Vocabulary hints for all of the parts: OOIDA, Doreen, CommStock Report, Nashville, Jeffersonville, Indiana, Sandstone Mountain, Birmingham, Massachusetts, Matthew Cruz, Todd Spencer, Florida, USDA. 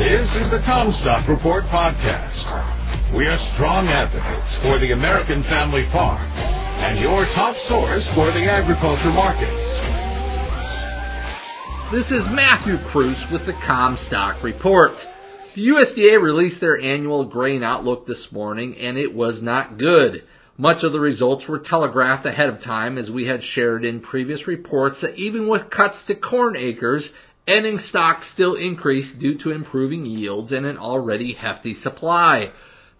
This is the CommStock Report podcast. We are strong advocates for the American family farm and your top source for the agriculture markets. This is Matthew Cruz with the CommStock Report. The USDA released their annual grain outlook this morning, and it was not good. Much of the results were telegraphed ahead of time, as we had shared in previous reports that even with cuts to corn acres, ending stocks still increased due to improving yields and an already hefty supply.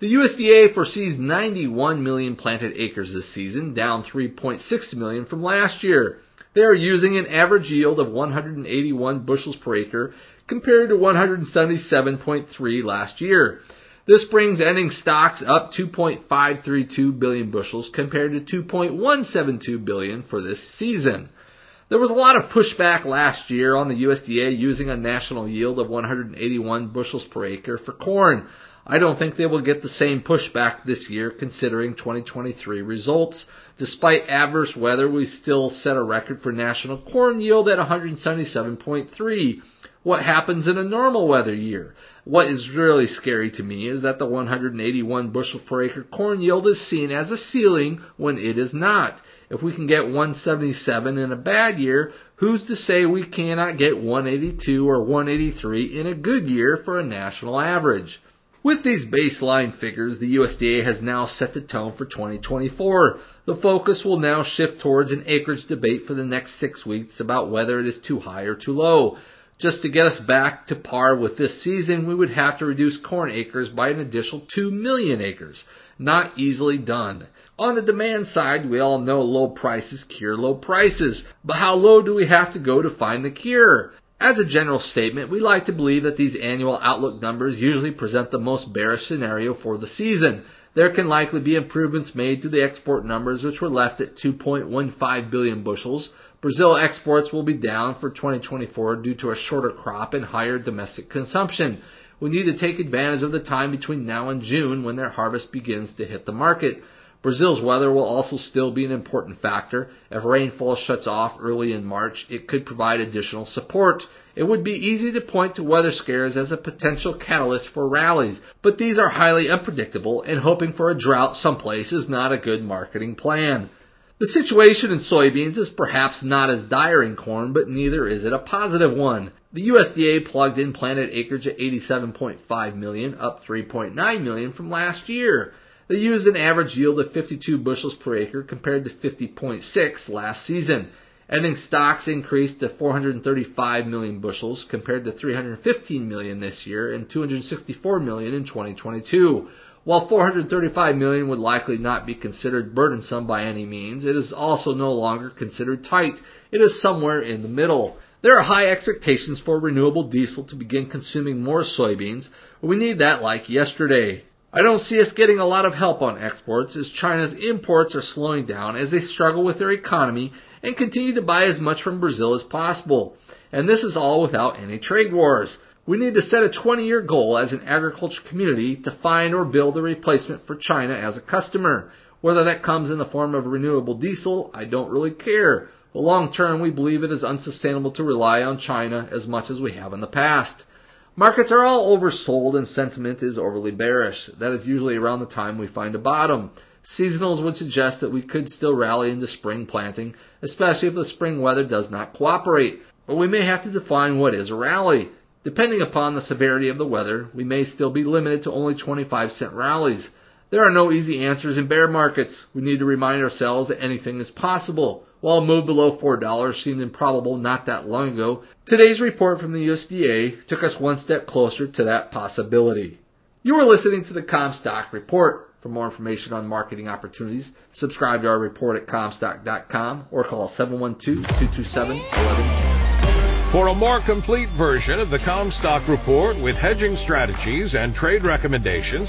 The USDA foresees 91 million planted acres this season, down 3.6 million from last year. They are using an average yield of 181 bushels per acre compared to 177.3 last year. This brings ending stocks up 2.532 billion bushels compared to 2.172 billion for this season. There was a lot of pushback last year on the USDA using a national yield of 181 bushels per acre for corn. I don't think they will get the same pushback this year considering 2023 results. Despite adverse weather, we still set a record for national corn yield at 177.3. What happens in a normal weather year? What is really scary to me is that the 181 bushel per acre corn yield is seen as a ceiling when it is not. If we can get 177 in a bad year, who's to say we cannot get 182 or 183 in a good year for a national average? With these baseline figures, the USDA has now set the tone for 2024. The focus will now shift towards an acreage debate for the next 6 weeks about whether it is too high or too low. Just to get us back to par with this season, we would have to reduce corn acres by an additional 2 million acres. Not easily done. On the demand side, we all know low prices cure low prices. But how low do we have to go to find the cure? As a general statement, we like to believe that these annual outlook numbers usually present the most bearish scenario for the season. There can likely be improvements made to the export numbers, which were left at 2.15 billion bushels. Brazil exports will be down for 2024 due to a shorter crop and higher domestic consumption. We need to take advantage of the time between now and June when their harvest begins to hit the market. Brazil's weather will also still be an important factor. If rainfall shuts off early in March, it could provide additional support. It would be easy to point to weather scares as a potential catalyst for rallies, but these are highly unpredictable, and hoping for a drought someplace is not a good marketing plan. The situation in soybeans is perhaps not as dire in corn, but neither is it a positive one. The USDA plugged in planted acreage at 87.5 million, up 3.9 million from last year. They used an average yield of 52 bushels per acre compared to 50.6 last season. Ending stocks increased to 435 million bushels compared to 315 million this year and 264 million in 2022. While 435 million would likely not be considered burdensome by any means, it is also no longer considered tight. It is somewhere in the middle. There are high expectations for renewable diesel to begin consuming more soybeans. We need that like yesterday. I don't see us getting a lot of help on exports as China's imports are slowing down as they struggle with their economy and continue to buy as much from Brazil as possible. And this is all without any trade wars. We need to set a 20-year goal as an agriculture community to find or build a replacement for China as a customer. Whether that comes in the form of renewable diesel, I don't really care. But long term, we believe it is unsustainable to rely on China as much as we have in the past. Markets are all oversold and sentiment is overly bearish. That is usually around the time we find a bottom. Seasonals would suggest that we could still rally into spring planting, especially if the spring weather does not cooperate. But we may have to define what is a rally. Depending upon the severity of the weather, we may still be limited to only 25-cent rallies. There are no easy answers in bear markets. We need to remind ourselves that anything is possible. While a move below $4 seemed improbable not that long ago, today's report from the USDA took us one step closer to that possibility. You are listening to the CommStock Report. For more information on marketing opportunities, subscribe to our report at CommStock.com or call 712-227-1110. For a more complete version of the CommStock Report with hedging strategies and trade recommendations,